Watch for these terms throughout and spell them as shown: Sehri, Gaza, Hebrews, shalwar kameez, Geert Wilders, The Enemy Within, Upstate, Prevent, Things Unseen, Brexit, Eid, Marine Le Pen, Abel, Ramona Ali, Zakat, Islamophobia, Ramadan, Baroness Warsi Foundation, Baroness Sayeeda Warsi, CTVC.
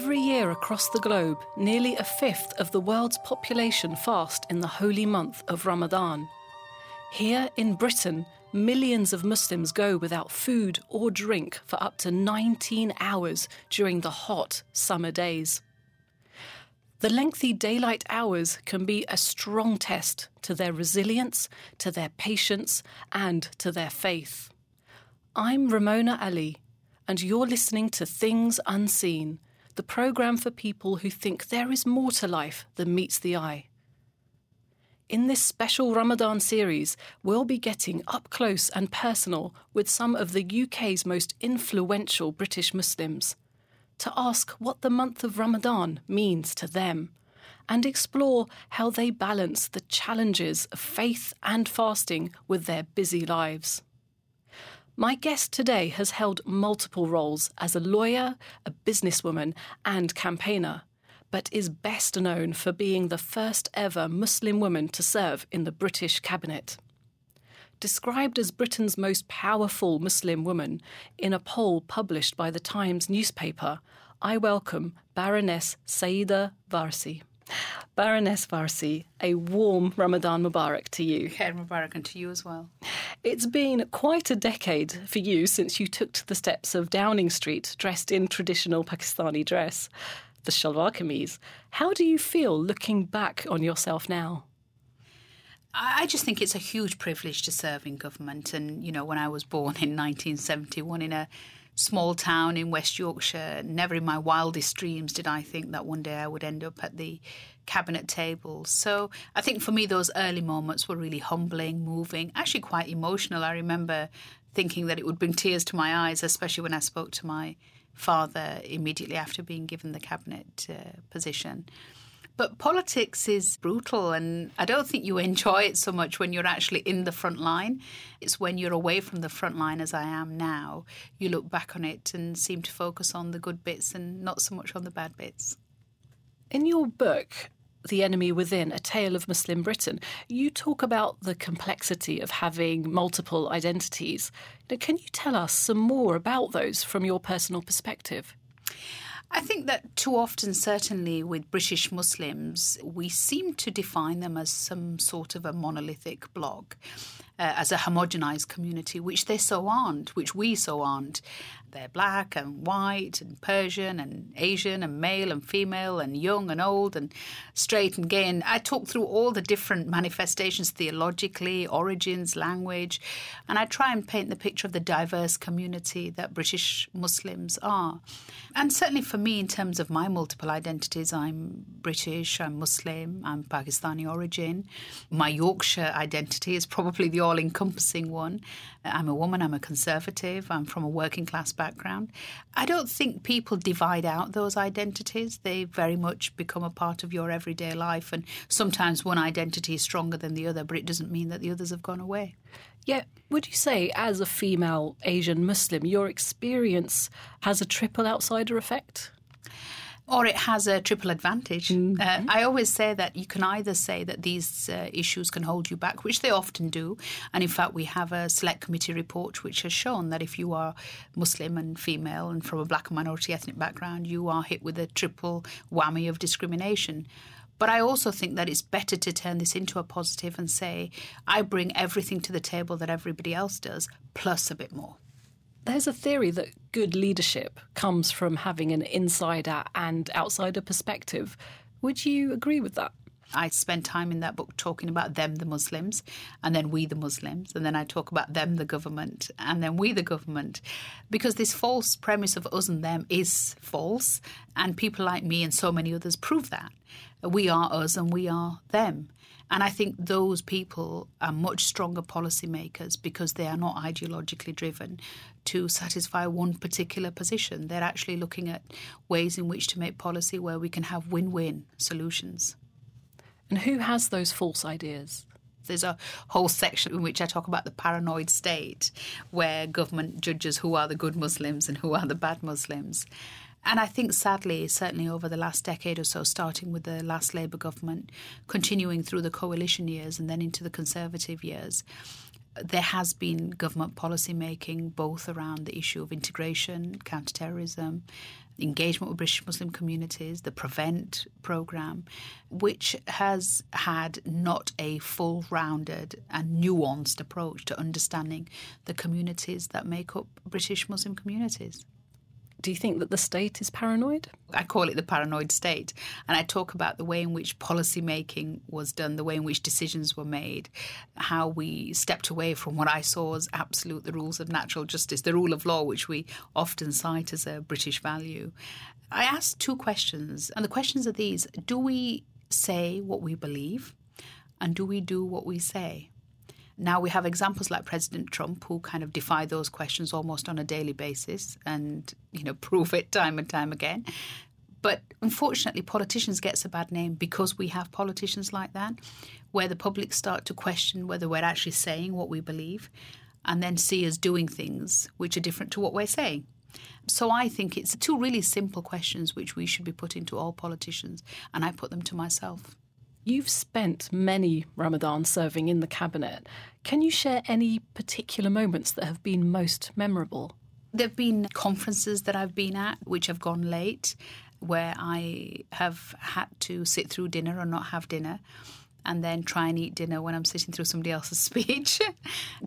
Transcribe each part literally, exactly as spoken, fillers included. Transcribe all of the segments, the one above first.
Every year across the globe, nearly a fifth of the world's population fast in the holy month of Ramadan. Here in Britain, millions of Muslims go without food or drink for up to nineteen hours during the hot summer days. The lengthy daylight hours can be a strong test to their resilience, to their patience, and to their faith. I'm Ramona Ali, and you're listening to Things Unseen, the programme for people who think there is more to life than meets the eye. In this special Ramadan series, we'll be getting up close and personal with some of the U K's most influential British Muslims, to ask what the month of Ramadan means to them and explore how they balance the challenges of faith and fasting with their busy lives. My guest today has held multiple roles as a lawyer, a businesswoman and campaigner, but is best known for being the first ever Muslim woman to serve in the British cabinet. Described as Britain's most powerful Muslim woman in a poll published by the Times newspaper, I welcome Baroness Sayeeda Warsi. Baroness Warsi, a warm Ramadan Mubarak to you. Khair Mubarak, and to you as well. It's been quite a decade for you since you took to the steps of Downing Street dressed in traditional Pakistani dress, the shalwar kameez. How do you feel looking back on yourself now? I just think it's a huge privilege to serve in government. And, you know, when I was born in nineteen seventy-one in a small town in West Yorkshire, never in my wildest dreams did I think that one day I would end up at the cabinet table. So I think for me, those early moments were really humbling, moving, actually quite emotional. I remember thinking that it would bring tears to my eyes, especially when I spoke to my father immediately after being given the cabinet uh, position. But politics is brutal, and I don't think you enjoy it so much when you're actually in the front line. It's when you're away from the front line, as I am now, you look back on it and seem to focus on the good bits and not so much on the bad bits. In your book, The Enemy Within, A Tale of Muslim Britain, you talk about the complexity of having multiple identities. Now, can you tell us some more about those from your personal perspective? I think that too often, certainly with British Muslims, we seem to define them as some sort of a monolithic block, uh, as a homogenised community, which they so aren't, which we so aren't. They're black and white and Persian and Asian and male and female and young and old and straight and gay. And I talk through all the different manifestations theologically, origins, language, and I try and paint the picture of the diverse community that British Muslims are. And certainly for me, in terms of my multiple identities, I'm British, I'm Muslim, I'm Pakistani origin. My Yorkshire identity is probably the all-encompassing one. I'm a woman, I'm a conservative, I'm from a working-class background. I don't think people divide out those identities. They very much become a part of your everyday life, and sometimes one identity is stronger than the other, but it doesn't mean that the others have gone away. Yeah, would you say as a female Asian Muslim, your experience has a triple outsider effect? Or it has a triple advantage. Mm-hmm. Uh, I always say that you can either say that these uh, issues can hold you back, which they often do. And in fact, we have a select committee report which has shown that if you are Muslim and female and from a black minority ethnic background, you are hit with a triple whammy of discrimination. But I also think that it's better to turn this into a positive and say, I bring everything to the table that everybody else does, plus a bit more. There's a theory that good leadership comes from having an insider and outsider perspective. Would you agree with that? I spend time in that book talking about them, the Muslims, and then we, the Muslims, and then I talk about them, the government, and then we, the government, because this false premise of us and them is false, and people like me and so many others prove that. We are us and we are them. And I think those people are much stronger policymakers because they are not ideologically driven to satisfy one particular position. They're actually looking at ways in which to make policy where we can have win-win solutions. And who has those false ideas? There's a whole section in which I talk about the paranoid state, where government judges who are the good Muslims and who are the bad Muslims. And I think, sadly, certainly over the last decade or so, starting with the last Labour government, continuing through the coalition years and then into the Conservative years, there has been government policy making both around the issue of integration, counterterrorism, engagement with British Muslim communities, the Prevent programme, which has had not a full-rounded and nuanced approach to understanding the communities that make up British Muslim communities. Do you think that the state is paranoid? I call it the paranoid state. And I talk about the way in which policy making was done, the way in which decisions were made, how we stepped away from what I saw as absolute, the rules of natural justice, the rule of law, which we often cite as a British value. I asked two questions, and the questions are these. Do we say what we believe, and do we do what we say? Now we have examples like President Trump who kind of defy those questions almost on a daily basis and, you know, prove it time and time again. But unfortunately, politicians gets a bad name because we have politicians like that, where the public start to question whether we're actually saying what we believe and then see us doing things which are different to what we're saying. So I think it's two really simple questions which we should be putting to all politicians, and I put them to myself. You've spent many Ramadan serving in the cabinet. Can you share any particular moments that have been most memorable? There have been conferences that I've been at which have gone late, where I have had to sit through dinner or not have dinner, and then try and eat dinner when I'm sitting through somebody else's speech.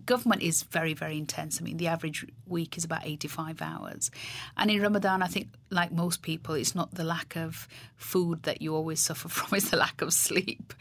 Government is very, very intense. I mean, the average week is about eighty-five hours. And in Ramadan, I think, like most people, it's not the lack of food that you always suffer from, it's the lack of sleep.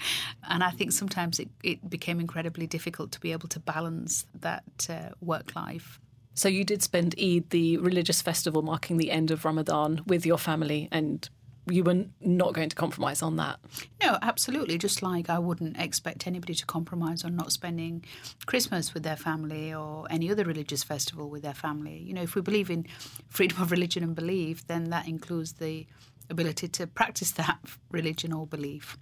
And I think sometimes it, it became incredibly difficult to be able to balance that uh, work life. So you did spend Eid, the religious festival marking the end of Ramadan, with your family, and you were not going to compromise on that? No, absolutely. Just like I wouldn't expect anybody to compromise on not spending Christmas with their family or any other religious festival with their family. You know, if we believe in freedom of religion and belief, then that includes the ability to practice that religion or belief.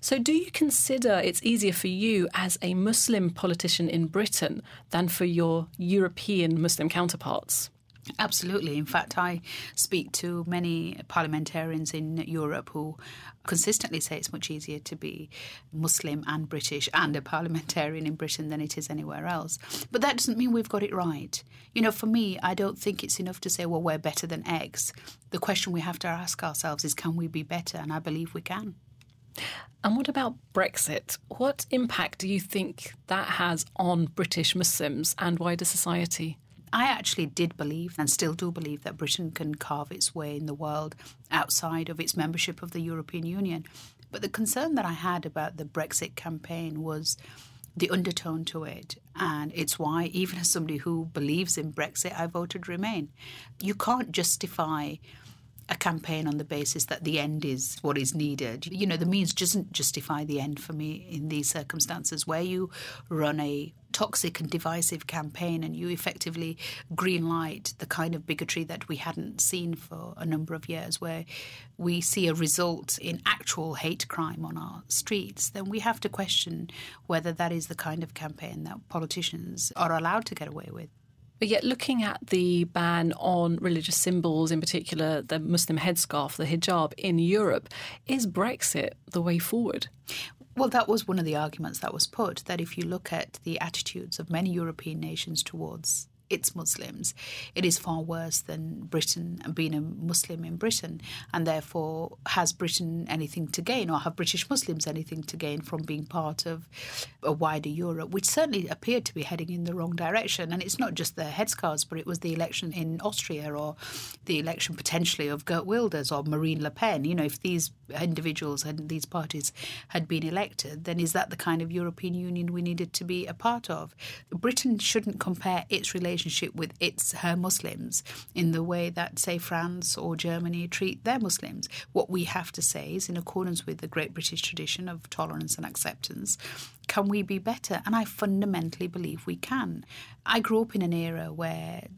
So do you consider it's easier for you as a Muslim politician in Britain than for your European Muslim counterparts? Absolutely. In fact, I speak to many parliamentarians in Europe who consistently say it's much easier to be Muslim and British and a parliamentarian in Britain than it is anywhere else. But that doesn't mean we've got it right. You know, for me, I don't think it's enough to say, well, we're better than X. The question we have to ask ourselves is, can we be better? And I believe we can. And what about Brexit? What impact do you think that has on British Muslims and wider society? I actually did believe and still do believe that Britain can carve its way in the world outside of its membership of the European Union. But the concern that I had about the Brexit campaign was the undertone to it. And it's why, even as somebody who believes in Brexit, I voted Remain. You can't justify a campaign on the basis that the end is what is needed. You know, the means doesn't justify the end for me in these circumstances where you run a toxic and divisive campaign and you effectively greenlight the kind of bigotry that we hadn't seen for a number of years, where we see a result in actual hate crime on our streets, then we have to question whether that is the kind of campaign that politicians are allowed to get away with. But yet, looking at the ban on religious symbols, in particular the Muslim headscarf, the hijab in Europe, is Brexit the way forward? Well, that was one of the arguments that was put, that if you look at the attitudes of many European nations towards its Muslims, it is far worse than Britain and being a Muslim in Britain. And therefore, has Britain anything to gain, or have British Muslims anything to gain from being part of a wider Europe, which certainly appeared to be heading in the wrong direction? And it's not just the headscarves, but it was the election in Austria, or the election potentially of Geert Wilders or Marine Le Pen. You know, if these individuals and these parties had been elected, then is that the kind of European Union we needed to be a part of? Britain shouldn't compare its relationship with its her Muslims in the way that, say, France or Germany treat their Muslims. What we have to say is, in accordance with the great British tradition of tolerance and acceptance, can we be better? And I fundamentally believe we can. I grew up in an era where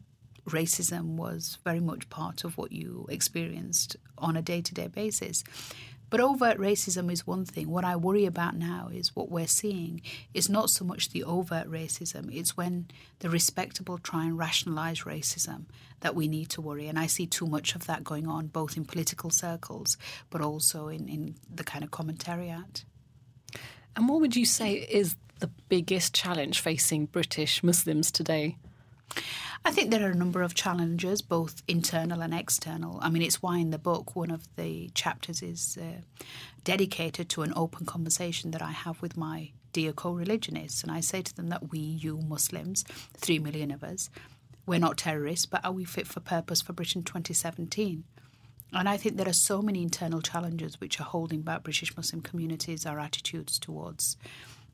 racism was very much part of what you experienced on a day-to-day basis. But overt racism is one thing. What I worry about now is what we're seeing is not so much the overt racism, it's when the respectable try and rationalise racism that we need to worry. And I see too much of that going on, both in political circles, but also in, in the kind of commentariat. And what would you say is the biggest challenge facing British Muslims today? I think there are a number of challenges, both internal and external. I mean, it's why in the book one of the chapters is uh, dedicated to an open conversation that I have with my dear co-religionists. And I say to them that we, you Muslims, three million of us, we're not terrorists, but are we fit for purpose for Britain twenty seventeen? And I think there are so many internal challenges which are holding back British Muslim communities, our attitudes towards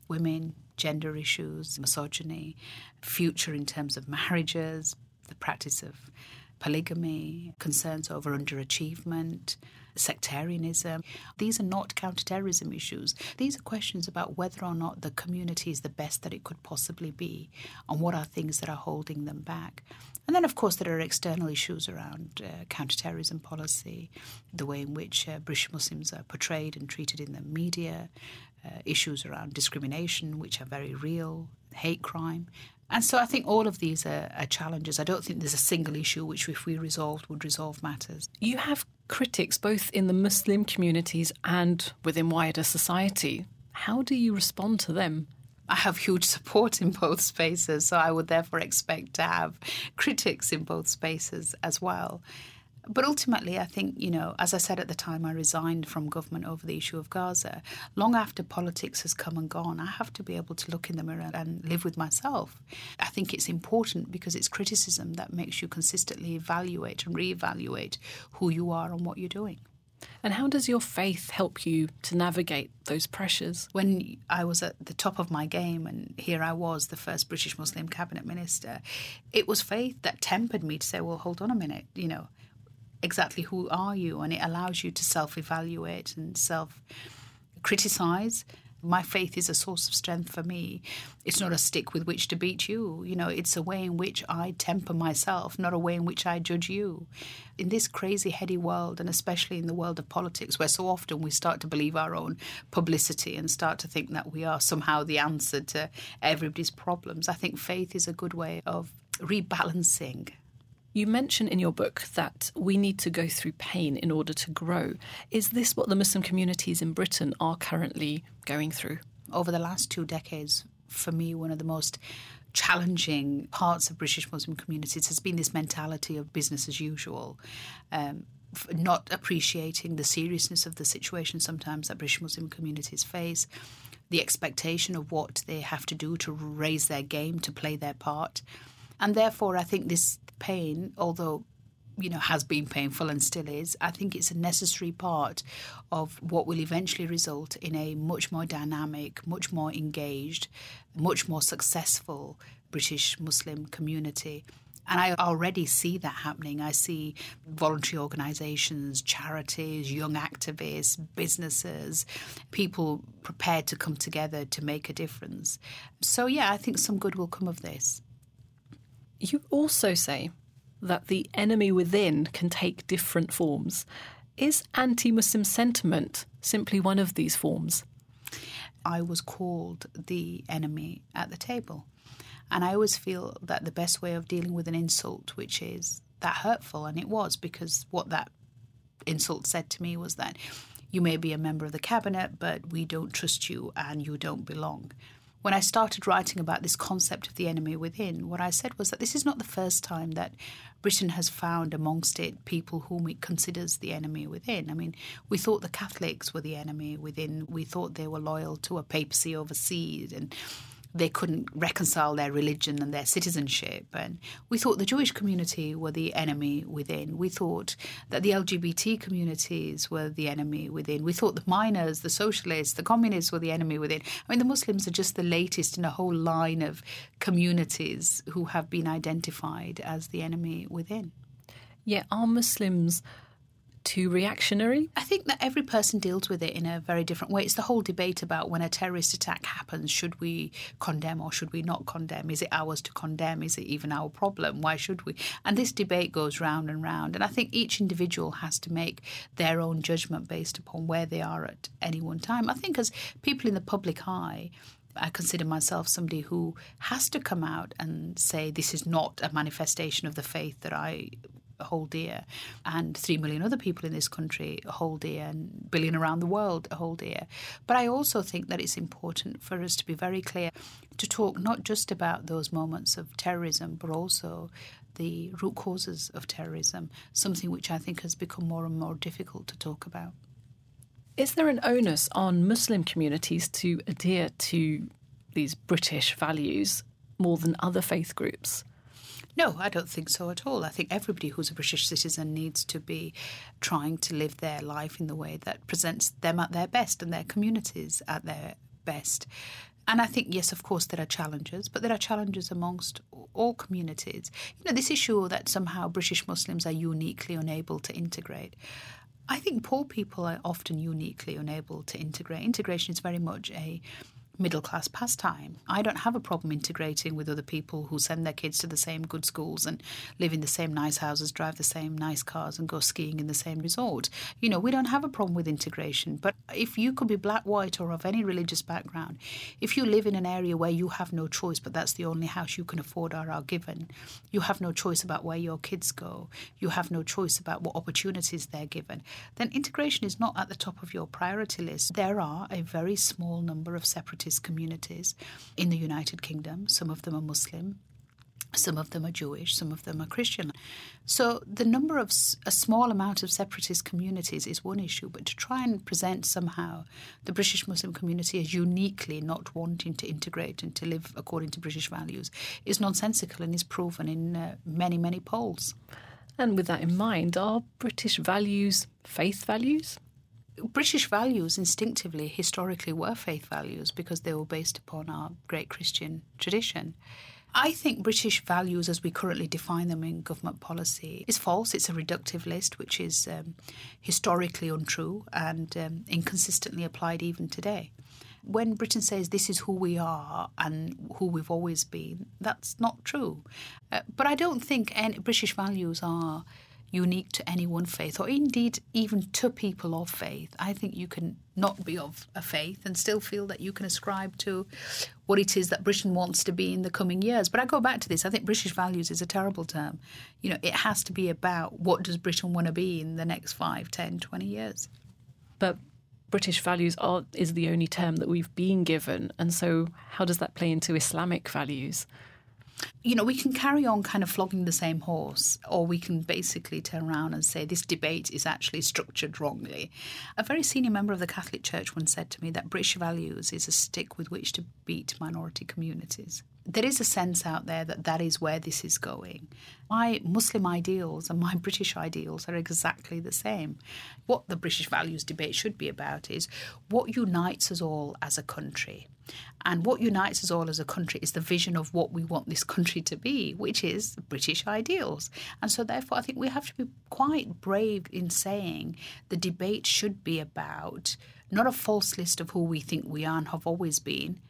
women, gender issues, misogyny, future in terms of marriages, the practice of polygamy, concerns over underachievement, sectarianism. These are not counter-terrorism issues. These are questions about whether or not the community is the best that it could possibly be and what are things that are holding them back. And then, of course, there are external issues around uh, counter-terrorism policy, the way in which uh, British Muslims are portrayed and treated in the media, uh, issues around discrimination, which are very real, hate crime. And so I think all of these are, are challenges. I don't think there's a single issue which, if we resolved, would resolve matters. You have critics both in the Muslim communities and within wider society. How do you respond to them? I have huge support in both spaces, so I would therefore expect to have critics in both spaces as well. But ultimately, I think, you know, as I said at the time I resigned from government over the issue of Gaza, long after politics has come and gone, I have to be able to look in the mirror and live with myself. I think it's important because it's criticism that makes you consistently evaluate and reevaluate who you are and what you're doing. And how does your faith help you to navigate those pressures? When I was at the top of my game and here I was, the first British Muslim cabinet minister, it was faith that tempered me to say, well, hold on a minute, you know, exactly who are you? And it allows you to self-evaluate and self-criticise. My faith is a source of strength for me. It's not a stick with which to beat you. You know, it's a way in which I temper myself, not a way in which I judge you. In this crazy, heady world, and especially in the world of politics, where so often we start to believe our own publicity and start to think that we are somehow the answer to everybody's problems, I think faith is a good way of rebalancing. You mention in your book that we need to go through pain in order to grow. Is this what the Muslim communities in Britain are currently going through? Over the last two decades, for me, one of the most challenging parts of British Muslim communities has been this mentality of business as usual, um, not appreciating the seriousness of the situation sometimes that British Muslim communities face, the expectation of what they have to do to raise their game, to play their part. And therefore, I think this pain, although, you know, has been painful and still is, I think it's a necessary part of what will eventually result in a much more dynamic, much more engaged, much more successful British Muslim community. And I already see that happening. I see voluntary organisations, charities, young activists, businesses, people prepared to come together to make a difference. So, yeah, I think some good will come of this. You also say that the enemy within can take different forms. Is anti-Muslim sentiment simply one of these forms? I was called the enemy at the table. And I always feel that the best way of dealing with an insult, which is that hurtful, and it was, because what that insult said to me was that you may be a member of the cabinet, but we don't trust you and you don't belong. When I started writing about this concept of the enemy within, what I said was that this is not the first time that Britain has found amongst it people whom it considers the enemy within. I mean, we thought the Catholics were the enemy within. We thought they were loyal to a papacy overseas and they couldn't reconcile their religion and their citizenship. And we thought the Jewish community were the enemy within. We thought that the L G B T communities were the enemy within. We thought the miners, the socialists, the communists were the enemy within. I mean, the Muslims are just the latest in a whole line of communities who have been identified as the enemy within. Yeah, are Muslims too reactionary? I think that every person deals with it in a very different way. It's the whole debate about when a terrorist attack happens, should we condemn or should we not condemn? Is it ours to condemn? Is it even our problem? Why should we? And this debate goes round and round. And I think each individual has to make their own judgment based upon where they are at any one time. I think as people in the public eye, I consider myself somebody who has to come out and say this is not a manifestation of the faith that I hold dear, and three million other people in this country hold dear, and billion around the world hold dear. But I also think that it's important for us to be very clear, to talk not just about those moments of terrorism, but also the root causes of terrorism, something which I think has become more and more difficult to talk about. Is there an onus on Muslim communities to adhere to these British values more than other faith groups? No, I don't think so at all. I think everybody who's a British citizen needs to be trying to live their life in the way that presents them at their best and their communities at their best. And I think, yes, of course, there are challenges, but there are challenges amongst all communities. You know, this issue that somehow British Muslims are uniquely unable to integrate. I think poor people are often uniquely unable to integrate. Integration is very much a middle-class pastime. I don't have a problem integrating with other people who send their kids to the same good schools and live in the same nice houses, drive the same nice cars and go skiing in the same resort. You know, we don't have a problem with integration. But if you could be black, white or of any religious background, if you live in an area where you have no choice, but that's the only house you can afford or are given, you have no choice about where your kids go, you have no choice about what opportunities they're given, then integration is not at the top of your priority list. There are a very small number of separatists communities in the United Kingdom. Some of them are Muslim, some of them are Jewish, some of them are Christian. So the number of a small amount of separatist communities is one issue, but to try and present somehow the British Muslim community as uniquely not wanting to integrate and to live according to British values is nonsensical and is proven in uh, many, many polls. And with that in mind, are British values faith values? British values instinctively, historically, were faith values because they were based upon our great Christian tradition. I think British values as we currently define them in government policy is false. It's a reductive list which is um, historically untrue and um, inconsistently applied even today. When Britain says this is who we are and who we've always been, that's not true. Uh, but I don't think any British values are unique to any one faith, or indeed even to people of faith. I think you can not be of a faith and still feel that you can ascribe to what it is that Britain wants to be in the coming years. But I go back to this. I think British values is a terrible term. You know, it has to be about what does Britain want to be in the next five, ten, twenty years. But British values are is the only term that we've been given. And so how does that play into Islamic values? You know, we can carry on kind of flogging the same horse, or we can basically turn around and say this debate is actually structured wrongly. A very senior member of the Catholic Church once said to me that British values is a stick with which to beat minority communities. There is a sense out there that that is where this is going. My Muslim ideals and my British ideals are exactly the same. What the British values debate should be about is what unites us all as a country. And what unites us all as a country is the vision of what we want this country to be, which is British ideals. And so therefore I think we have to be quite brave in saying the debate should be about not a false list of who we think we are and have always been,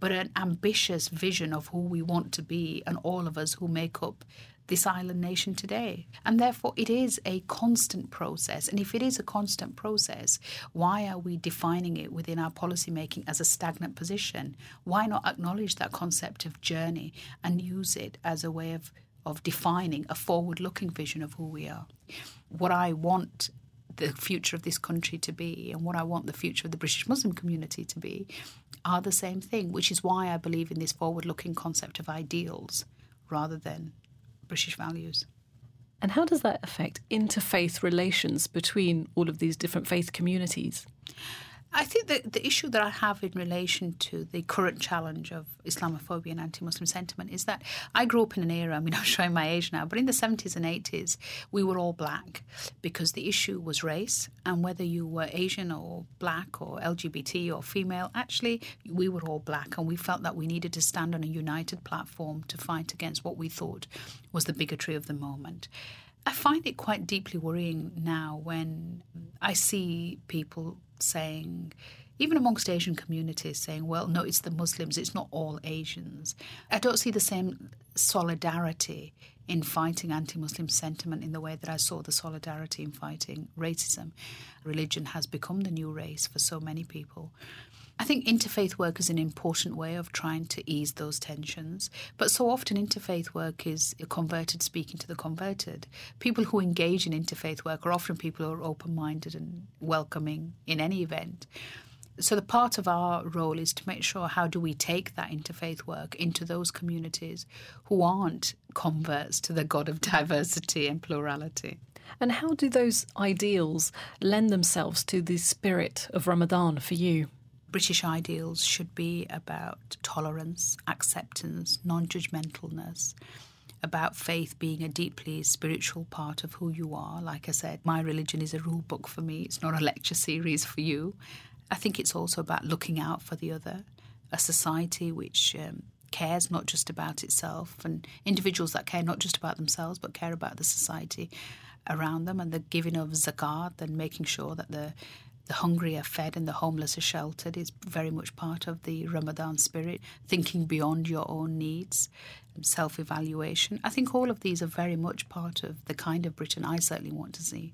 but an ambitious vision of who we want to be and all of us who make up this island nation today. And therefore it is a constant process. And if it is a constant process, why are we defining it within our policy making as a stagnant position? Why not acknowledge that concept of journey and use it as a way of, of defining a forward-looking vision of who we are? What I want the future of this country to be and what I want the future of the British Muslim community to be are the same thing, which is why I believe in this forward-looking concept of ideals rather than British values. And how does that affect interfaith relations between all of these different faith communities? I think that the issue that I have in relation to the current challenge of Islamophobia and anti-Muslim sentiment is that I grew up in an era, I mean, I'm showing my age now, but in the seventies and eighties, we were all black because the issue was race, and whether you were Asian or black or L G B T or female, actually, we were all black, and we felt that we needed to stand on a united platform to fight against what we thought was the bigotry of the moment. I find it quite deeply worrying now when I see people saying, even amongst Asian communities, saying, well, no, it's the Muslims, it's not all Asians. I don't see the same solidarity in fighting anti-Muslim sentiment in the way that I saw the solidarity in fighting racism. Religion has become the new race for so many people. I think interfaith work is an important way of trying to ease those tensions. But so often interfaith work is a converted speaking to the converted. People who engage in interfaith work are often people who are open-minded and welcoming in any event. So the part of our role is to make sure how do we take that interfaith work into those communities who aren't converts to the God of diversity and plurality. And how do those ideals lend themselves to the spirit of Ramadan for you? British ideals should be about tolerance, acceptance, non-judgmentalness, about faith being a deeply spiritual part of who you are. Like I said, my religion is a rule book for me. It's not a lecture series for you. I think it's also about looking out for the other, a society which um, cares not just about itself, and individuals that care not just about themselves but care about the society around them, and the giving of zakat and making sure that the The hungry are fed and the homeless are sheltered is very much part of the Ramadan spirit, thinking beyond your own needs, self-evaluation. I think all of these are very much part of the kind of Britain I certainly want to see.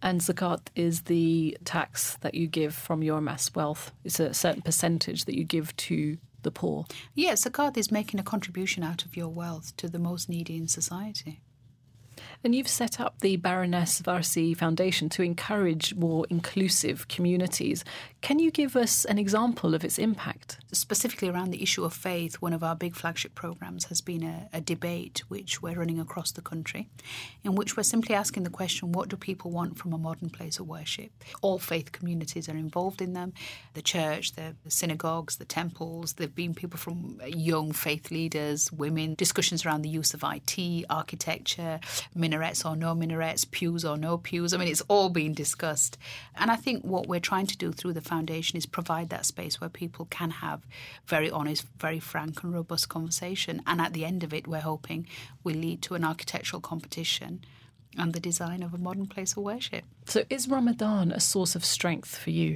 And zakat is the tax that you give from your amassed wealth. It's a certain percentage that you give to the poor. Yeah, zakat is making a contribution out of your wealth to the most needy in society. And you've set up the Baroness Warsi Foundation to encourage more inclusive communities. Can you give us an example of its impact? Specifically around the issue of faith, one of our big flagship programmes has been a, a debate which we're running across the country, in which we're simply asking the question, what do people want from a modern place of worship? All faith communities are involved in them. The church, the synagogues, the temples. There have been people from young faith leaders, women, discussions around the use of I T, architecture, minarets or no minarets, pews or no pews. I mean, it's all been discussed. And I think what we're trying to do through the foundation is provide that space where people can have very honest, very frank and robust conversation. And at the end of it, we're hoping will lead to an architectural competition and the design of a modern place of worship. So is Ramadan a source of strength for you?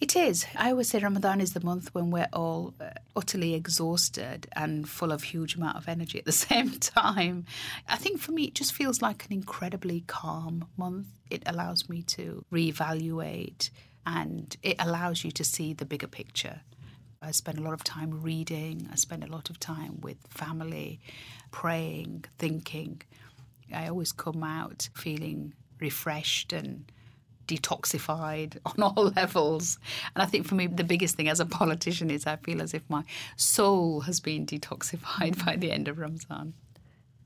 It is. I always say Ramadan is the month when we're all uh, utterly exhausted and full of huge amount of energy at the same time. I think for me it just feels like an incredibly calm month. It allows me to reevaluate and it allows you to see the bigger picture. I spend a lot of time reading. I spend a lot of time with family, praying, thinking. I always come out feeling refreshed and detoxified on all levels. And I think for me the biggest thing as a politician is I feel as if my soul has been detoxified by the end of Ramadan.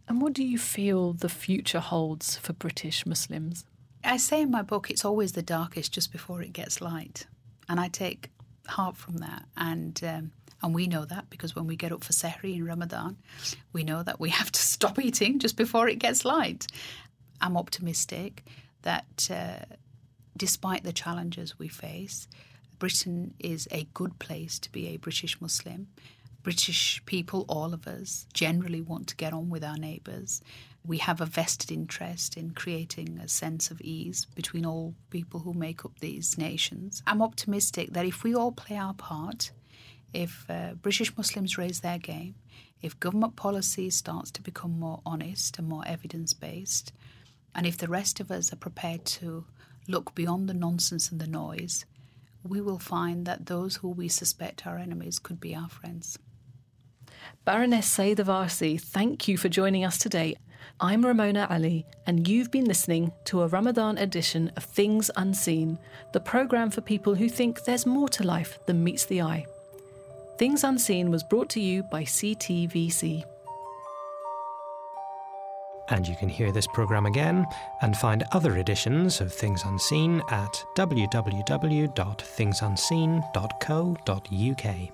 And what do you feel the future holds for British Muslims? I say in my book it's always the darkest just before it gets light, and I take heart from that. And um, and we know that because when we get up for Sehri in Ramadan, we know that we have to stop eating just before it gets light. I'm optimistic that uh, despite the challenges we face, Britain is a good place to be a British Muslim. British people, all of us, generally want to get on with our neighbours. We have a vested interest in creating a sense of ease between all people who make up these nations. I'm optimistic that if we all play our part, if uh, British Muslims raise their game, if government policy starts to become more honest and more evidence-based, and if the rest of us are prepared to look beyond the nonsense and the noise, we will find that those who we suspect are enemies could be our friends. Baroness Sayeeda Warsi, thank you for joining us today. I'm Ramona Ali, and you've been listening to a Ramadan edition of Things Unseen, the programme for people who think there's more to life than meets the eye. Things Unseen was brought to you by C T V C. And you can hear this programme again and find other editions of Things Unseen at w w w dot things unseen dot co dot u k.